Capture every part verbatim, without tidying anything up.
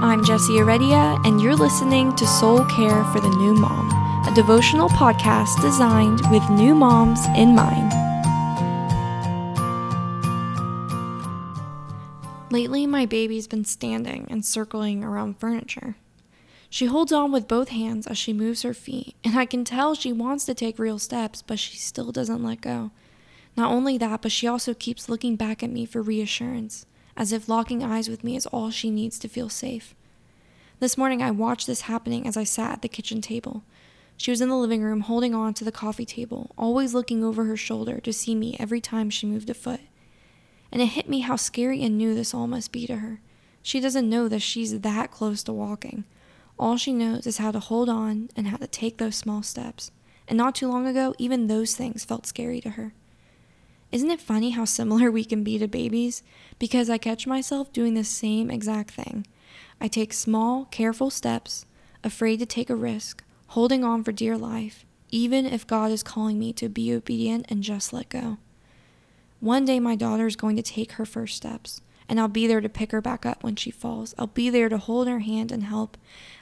I'm Jessie Aredia, and you're listening to Soul Care for the New Mom, a devotional podcast designed with new moms in mind. Lately, my baby's been standing and circling around furniture. She holds on with both hands as she moves her feet, and I can tell she wants to take real steps, but she still doesn't let go. Not only that, but she also keeps looking back at me for reassurance, as if locking eyes with me is all she needs to feel safe. This morning, I watched this happening as I sat at the kitchen table. She was in the living room holding on to the coffee table, always looking over her shoulder to see me every time she moved a foot. And it hit me how scary and new this all must be to her. She doesn't know that she's that close to walking. All she knows is how to hold on and how to take those small steps. And not too long ago, even those things felt scary to her. Isn't it funny how similar we can be to babies? Because I catch myself doing the same exact thing. I take small, careful steps, afraid to take a risk, holding on for dear life, even if God is calling me to be obedient and just let go. One day my daughter is going to take her first steps, and I'll be there to pick her back up when she falls. I'll be there to hold her hand and help.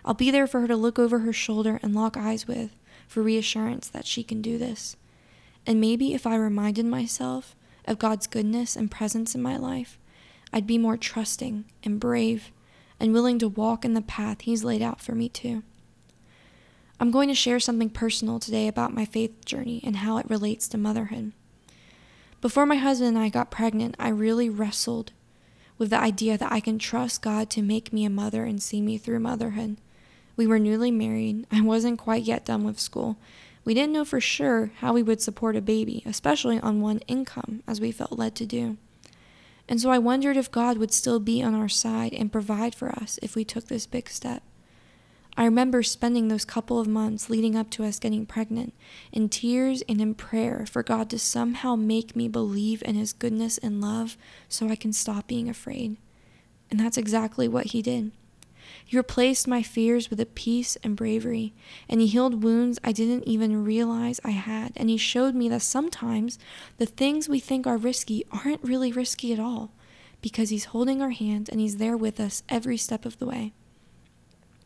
I'll be there for her to look over her shoulder and lock eyes with for reassurance that she can do this. And maybe if I reminded myself of God's goodness and presence in my life, I'd be more trusting and brave and willing to walk in the path He's laid out for me too. I'm going to share something personal today about my faith journey and how it relates to motherhood. Before my husband and I got pregnant, I really wrestled with the idea that I can trust God to make me a mother and see me through motherhood. We were newly married. I wasn't quite yet done with school. We didn't know for sure how we would support a baby, especially on one income, as we felt led to do. And so I wondered if God would still be on our side and provide for us if we took this big step. I remember spending those couple of months leading up to us getting pregnant in tears and in prayer for God to somehow make me believe in His goodness and love so I can stop being afraid. And that's exactly what He did. He replaced my fears with a peace and bravery, and He healed wounds I didn't even realize I had, and He showed me that sometimes the things we think are risky aren't really risky at all, because He's holding our hand and He's there with us every step of the way.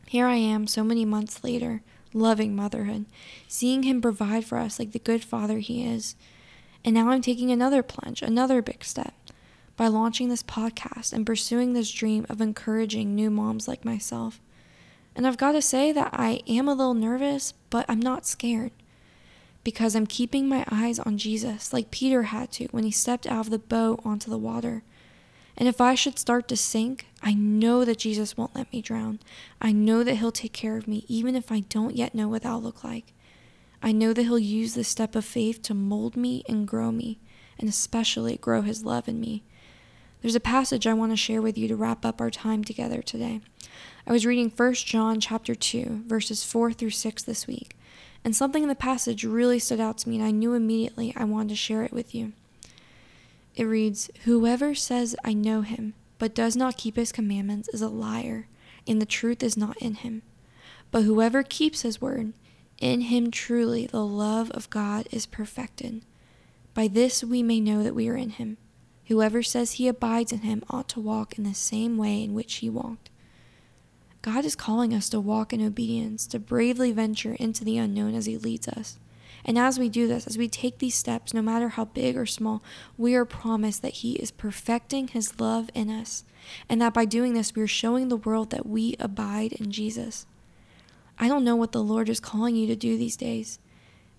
Here I am so many months later, loving motherhood, seeing Him provide for us like the good Father He is. And now I'm taking another plunge, another big step, by launching this podcast and pursuing this dream of encouraging new moms like myself. And I've got to say that I am a little nervous, but I'm not scared, because I'm keeping my eyes on Jesus, like Peter had to when he stepped out of the boat onto the water. And if I should start to sink, I know that Jesus won't let me drown. I know that He'll take care of me, even if I don't yet know what that'll look like. I know that He'll use this step of faith to mold me and grow me, and especially grow His love in me. There's a passage I want to share with you to wrap up our time together today. I was reading First John chapter two, verses four through six this week, and something in the passage really stood out to me, and I knew immediately I wanted to share it with you. It reads, "Whoever says, 'I know Him,' but does not keep His commandments is a liar, and the truth is not in him. But whoever keeps His word, in him truly the love of God is perfected. By this we may know that we are in Him. Whoever says he abides in Him ought to walk in the same way in which He walked." God is calling us to walk in obedience, to bravely venture into the unknown as He leads us. And as we do this, as we take these steps, no matter how big or small, we are promised that He is perfecting His love in us, and that by doing this, we are showing the world that we abide in Jesus. I don't know what the Lord is calling you to do these days.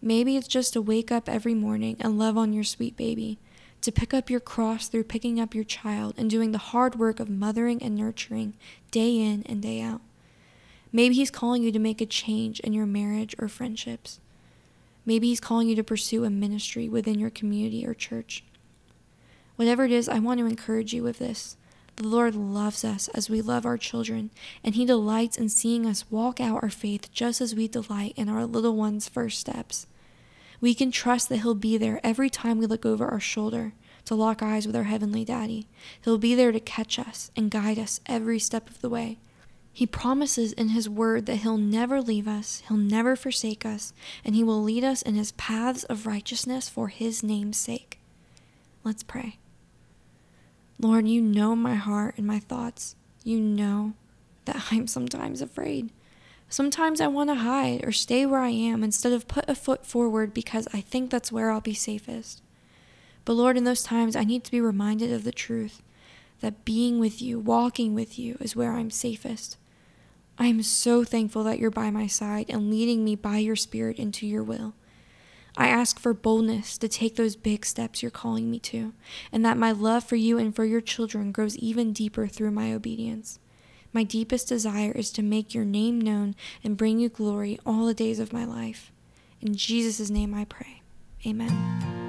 Maybe it's just to wake up every morning and love on your sweet baby, to pick up your cross through picking up your child and doing the hard work of mothering and nurturing day in and day out. Maybe He's calling you to make a change in your marriage or friendships. Maybe He's calling you to pursue a ministry within your community or church. Whatever it is, I want to encourage you with this. The Lord loves us as we love our children, and He delights in seeing us walk out our faith just as we delight in our little one's first steps. We can trust that He'll be there every time we look over our shoulder to lock eyes with our Heavenly Daddy. He'll be there to catch us and guide us every step of the way. He promises in His word that He'll never leave us, He'll never forsake us, and He will lead us in His paths of righteousness for His name's sake. Let's pray. Lord, You know my heart and my thoughts. You know that I'm sometimes afraid. Sometimes I want to hide or stay where I am instead of put a foot forward because I think that's where I'll be safest. But Lord, in those times, I need to be reminded of the truth that being with you, walking with you, is where I'm safest. I am so thankful that you're by my side and leading me by your Spirit into your will. I ask for boldness to take those big steps you're calling me to, and that my love for you and for your children grows even deeper through my obedience. My deepest desire is to make your name known and bring you glory all the days of my life. In Jesus' name I pray. Amen.